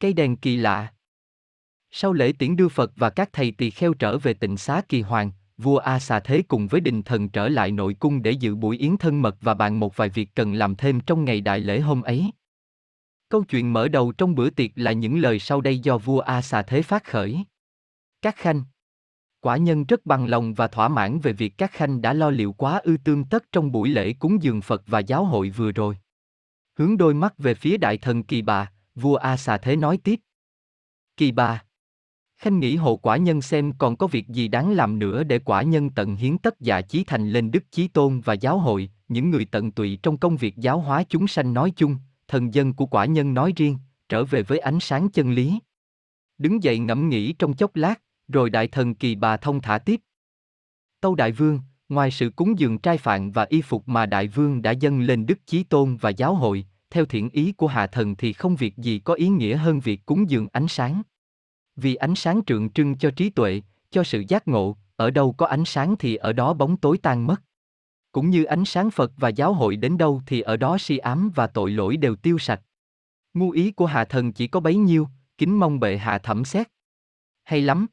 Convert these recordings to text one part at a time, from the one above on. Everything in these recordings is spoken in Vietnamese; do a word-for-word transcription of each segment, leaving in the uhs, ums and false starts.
Cây đèn kỳ lạ. Sau lễ tiễn đưa Phật và các thầy tỳ kheo trở về tịnh Xá Kỳ Hoàng, vua A Xà Thế cùng với đình thần trở lại nội cung để dự buổi yến thân mật và bàn một vài việc cần làm thêm trong ngày đại lễ hôm ấy. Câu chuyện mở đầu trong bữa tiệc là những lời sau đây do vua A Xà Thế phát khởi. Các khanh. Quả nhân rất bằng lòng và thỏa mãn về việc các khanh đã lo liệu quá ư tương tất trong buổi lễ cúng dường Phật và giáo hội vừa rồi. Hướng đôi mắt về phía đại thần Kỳ Bà, vua A Xà Thế nói tiếp. Kỳ Bà. Khanh nghĩ hộ quả nhân xem còn có việc gì đáng làm nữa để quả nhân tận hiến tất dạ chí thành lên Đức Chí Tôn và giáo hội, những người tận tụy trong công việc giáo hóa chúng sanh nói chung, thần dân của quả nhân nói riêng, trở về với ánh sáng chân lý. Đứng dậy ngẫm nghĩ trong chốc lát, rồi đại thần Kỳ Bà thông thả tiếp. Tâu đại vương, ngoài sự cúng dường trai phạn và y phục mà đại vương đã dâng lên Đức Chí Tôn và giáo hội, theo thiện ý của hạ thần thì không việc gì có ý nghĩa hơn việc cúng dường ánh sáng. Vì ánh sáng tượng trưng cho trí tuệ, cho sự giác ngộ, ở đâu có ánh sáng thì ở đó bóng tối tan mất. Cũng như ánh sáng Phật và giáo hội đến đâu thì ở đó si ám và tội lỗi đều tiêu sạch. Ngu ý của hạ thần chỉ có bấy nhiêu, kính mong bệ hạ thẩm xét. Hay lắm!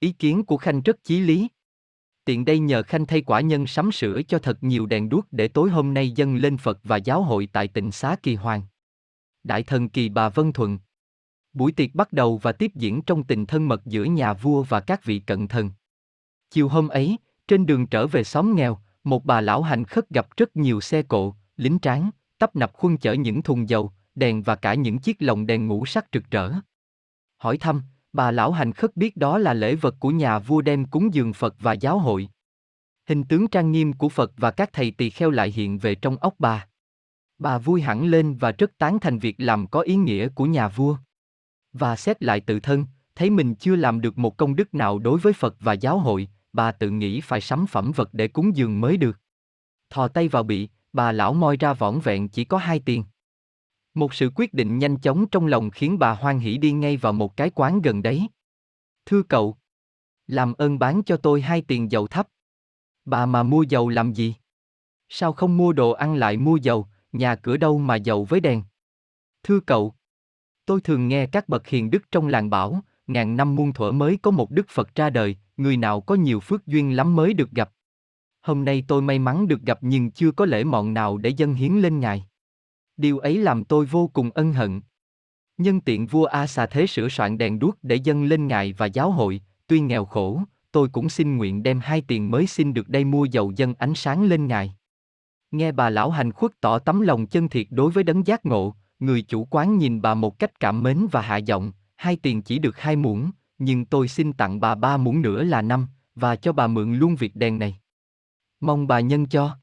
Ý kiến của khanh rất chí lý. Tiện đây nhờ khanh thay quả nhân sắm sửa cho thật nhiều đèn đuốc để tối hôm nay dâng lên Phật và giáo hội tại tịnh Xá Kỳ Hoàng. Đại thần Kỳ Bà vân thuận. Buổi tiệc bắt đầu và tiếp diễn trong tình thân mật giữa nhà vua và các vị cận thần. Chiều hôm ấy, trên đường trở về xóm nghèo, một bà lão hành khất gặp rất nhiều xe cộ, lính tráng, tấp nập khuân chở những thùng dầu, đèn và cả những chiếc lồng đèn ngũ sắc rực rỡ. Hỏi thăm, bà lão hành khất biết đó là lễ vật của nhà vua đem cúng dường Phật và giáo hội. Hình tướng trang nghiêm của Phật và các thầy tỳ kheo lại hiện về trong óc bà. Bà vui hẳn lên và rất tán thành việc làm có ý nghĩa của nhà vua. Và xét lại tự thân, thấy mình chưa làm được một công đức nào đối với Phật và giáo hội, bà tự nghĩ phải sắm phẩm vật để cúng dường mới được. Thò tay vào bị, bà lão moi ra võng vẹn chỉ có hai tiền. Một sự quyết định nhanh chóng trong lòng khiến bà hoan hỉ đi ngay vào một cái quán gần đấy. Thưa cậu, làm ơn bán cho tôi hai tiền dầu thấp. Bà mà mua dầu làm gì? Sao không mua đồ ăn lại mua dầu, nhà cửa đâu mà dầu với đèn? Thưa cậu, tôi thường nghe các bậc hiền đức trong làng bảo, ngàn năm muôn thuở mới có một đức Phật ra đời, người nào có nhiều phước duyên lắm mới được gặp. Hôm nay tôi may mắn được gặp nhưng chưa có lễ mọn nào để dâng hiến lên ngài. Điều ấy làm tôi vô cùng ân hận. Nhân tiện vua A Xà Thế sửa soạn đèn đuốc để dâng lên ngài và giáo hội, tuy nghèo khổ, tôi cũng xin nguyện đem hai tiền mới xin được đây mua dầu dâng ánh sáng lên ngài. Nghe bà lão hành khất tỏ tấm lòng chân thiệt đối với đấng giác ngộ, người chủ quán nhìn bà một cách cảm mến và hạ giọng, hai tiền chỉ được hai muỗng, nhưng tôi xin tặng bà ba muỗng nữa là năm, và cho bà mượn luôn việc đèn này. Mong bà nhân cho.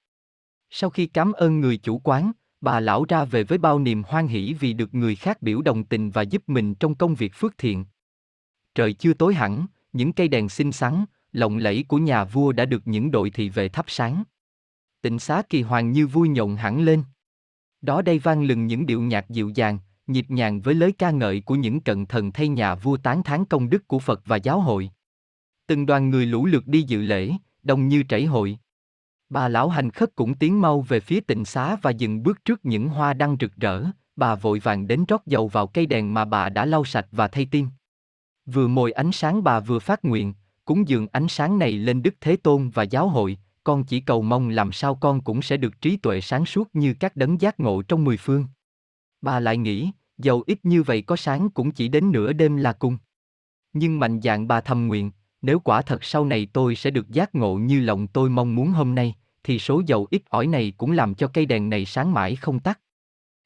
Sau khi cảm ơn người chủ quán, bà lão ra về với bao niềm hoan hỷ vì được người khác biểu đồng tình và giúp mình trong công việc phước thiện. Trời chưa tối hẳn, những cây đèn xinh xắn, lộng lẫy của nhà vua đã được những đội thị vệ thắp sáng. Tịnh Xá Kỳ Hoàng như vui nhộn hẳn lên. Đó đây vang lừng những điệu nhạc dịu dàng, nhịp nhàng với lời ca ngợi của những cận thần thay nhà vua tán thán công đức của Phật và giáo hội. Từng đoàn người lũ lượt đi dự lễ, đông như trảy hội. Bà lão hành khất cũng tiến mau về phía tịnh xá và dừng bước trước những hoa đăng rực rỡ, bà vội vàng đến rót dầu vào cây đèn mà bà đã lau sạch và thay tim. Vừa mồi ánh sáng bà vừa phát nguyện, cúng dường ánh sáng này lên Đức Thế Tôn và giáo hội, con chỉ cầu mong làm sao con cũng sẽ được trí tuệ sáng suốt như các đấng giác ngộ trong mười phương. Bà lại nghĩ, dầu ít như vậy có sáng cũng chỉ đến nửa đêm là cùng. Nhưng mạnh dạn bà thầm nguyện, nếu quả thật sau này tôi sẽ được giác ngộ như lòng tôi mong muốn hôm nay, thì số dầu ít ỏi này cũng làm cho cây đèn này sáng mãi không tắt.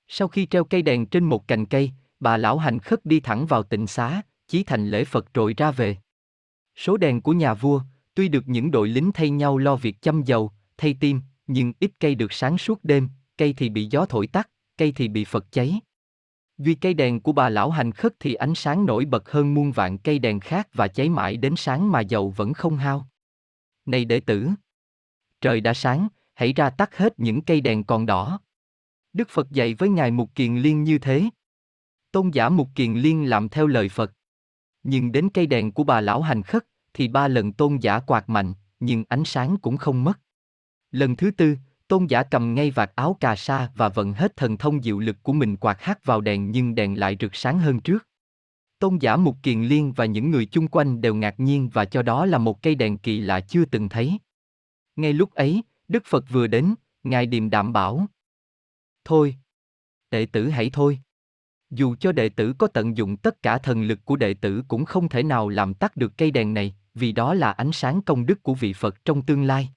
Sau khi treo cây đèn trên một cành cây, bà lão hành khất đi thẳng vào tịnh xá, chí thành lễ Phật rồi ra về. Số đèn của nhà vua, tuy được những đội lính thay nhau lo việc châm dầu, thay tim, nhưng ít cây được sáng suốt đêm, cây thì bị gió thổi tắt, cây thì bị Phật cháy. Duy cây đèn của bà lão hành khất thì ánh sáng nổi bật hơn muôn vạn cây đèn khác và cháy mãi đến sáng mà dầu vẫn không hao. Này đệ tử! Trời đã sáng, hãy ra tắt hết những cây đèn còn đỏ. Đức Phật dạy với ngài Mục Kiền Liên như thế. Tôn giả Mục Kiền Liên làm theo lời Phật. Nhưng đến cây đèn của bà lão hành khất, thì ba lần tôn giả quạt mạnh, nhưng ánh sáng cũng không mất. Lần thứ tư, tôn giả cầm ngay vạt áo cà sa và vận hết thần thông diệu lực của mình quạt hát vào đèn nhưng đèn lại rực sáng hơn trước. Tôn giả Mục Kiền Liên và những người chung quanh đều ngạc nhiên, và cho đó là một cây đèn kỳ lạ chưa từng thấy. Ngay lúc ấy, Đức Phật vừa đến, Ngài điềm đạm bảo: Thôi, đệ tử hãy thôi. Dù cho đệ tử có tận dụng tất cả thần lực của đệ tử cũng không thể nào làm tắt được cây đèn này, vì đó là ánh sáng công đức của vị Phật trong tương lai.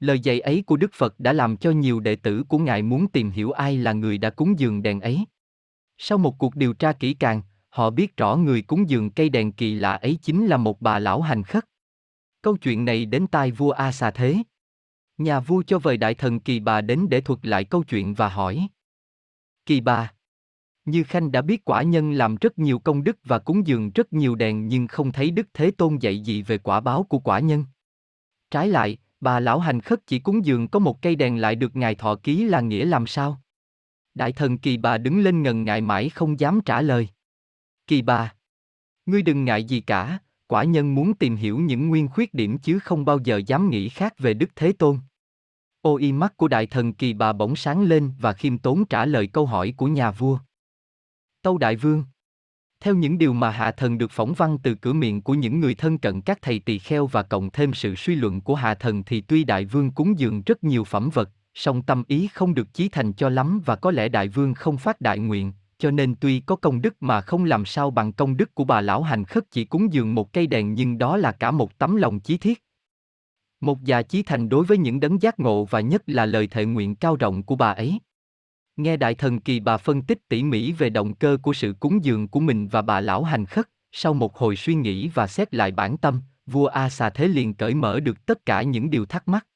Lời dạy ấy của Đức Phật đã làm cho nhiều đệ tử của Ngài muốn tìm hiểu ai là người đã cúng dường đèn ấy. Sau một cuộc điều tra kỹ càng, họ biết rõ người cúng dường cây đèn kỳ lạ ấy chính là một bà lão hành khất. Câu chuyện này đến tai vua A Xà Thế. Nhà vua cho vời đại thần Kỳ Bà đến để thuật lại câu chuyện và hỏi: Kỳ Bà, Như Khanh đã biết quả nhân làm rất nhiều công đức và cúng dường rất nhiều đèn, nhưng không thấy Đức Thế Tôn dạy gì về quả báo của quả nhân. Trái lại, bà lão hành khất chỉ cúng dường có một cây đèn lại được Ngài thọ ký, là nghĩa làm sao? Đại thần Kỳ Bà đứng lên ngần ngại mãi không dám trả lời. Kỳ Bà, ngươi đừng ngại gì cả, quả nhân muốn tìm hiểu những nguyên khuyết điểm chứ không bao giờ dám nghĩ khác về Đức Thế Tôn. Ôi, mắt của đại thần Kỳ Bà bỗng sáng lên và khiêm tốn trả lời câu hỏi của nhà vua. Tâu Đại Vương, theo những điều mà hạ thần được phỏng văn từ cửa miệng của những người thân cận các thầy tỳ kheo và cộng thêm sự suy luận của hạ thần, thì tuy Đại Vương cúng dường rất nhiều phẩm vật, song tâm ý không được chí thành cho lắm, và có lẽ Đại Vương không phát đại nguyện, cho nên tuy có công đức mà không làm sao bằng công đức của bà lão hành khất chỉ cúng dường một cây đèn, nhưng đó là cả một tấm lòng chí thiết, một già chí thành đối với những đấng giác ngộ, và nhất là lời thệ nguyện cao rộng của bà ấy. Nghe đại thần Kỳ Bà phân tích tỉ mỉ về động cơ của sự cúng dường của mình và bà lão hành khất, sau một hồi suy nghĩ và xét lại bản tâm, vua A Xà Thế liền cởi mở được tất cả những điều thắc mắc.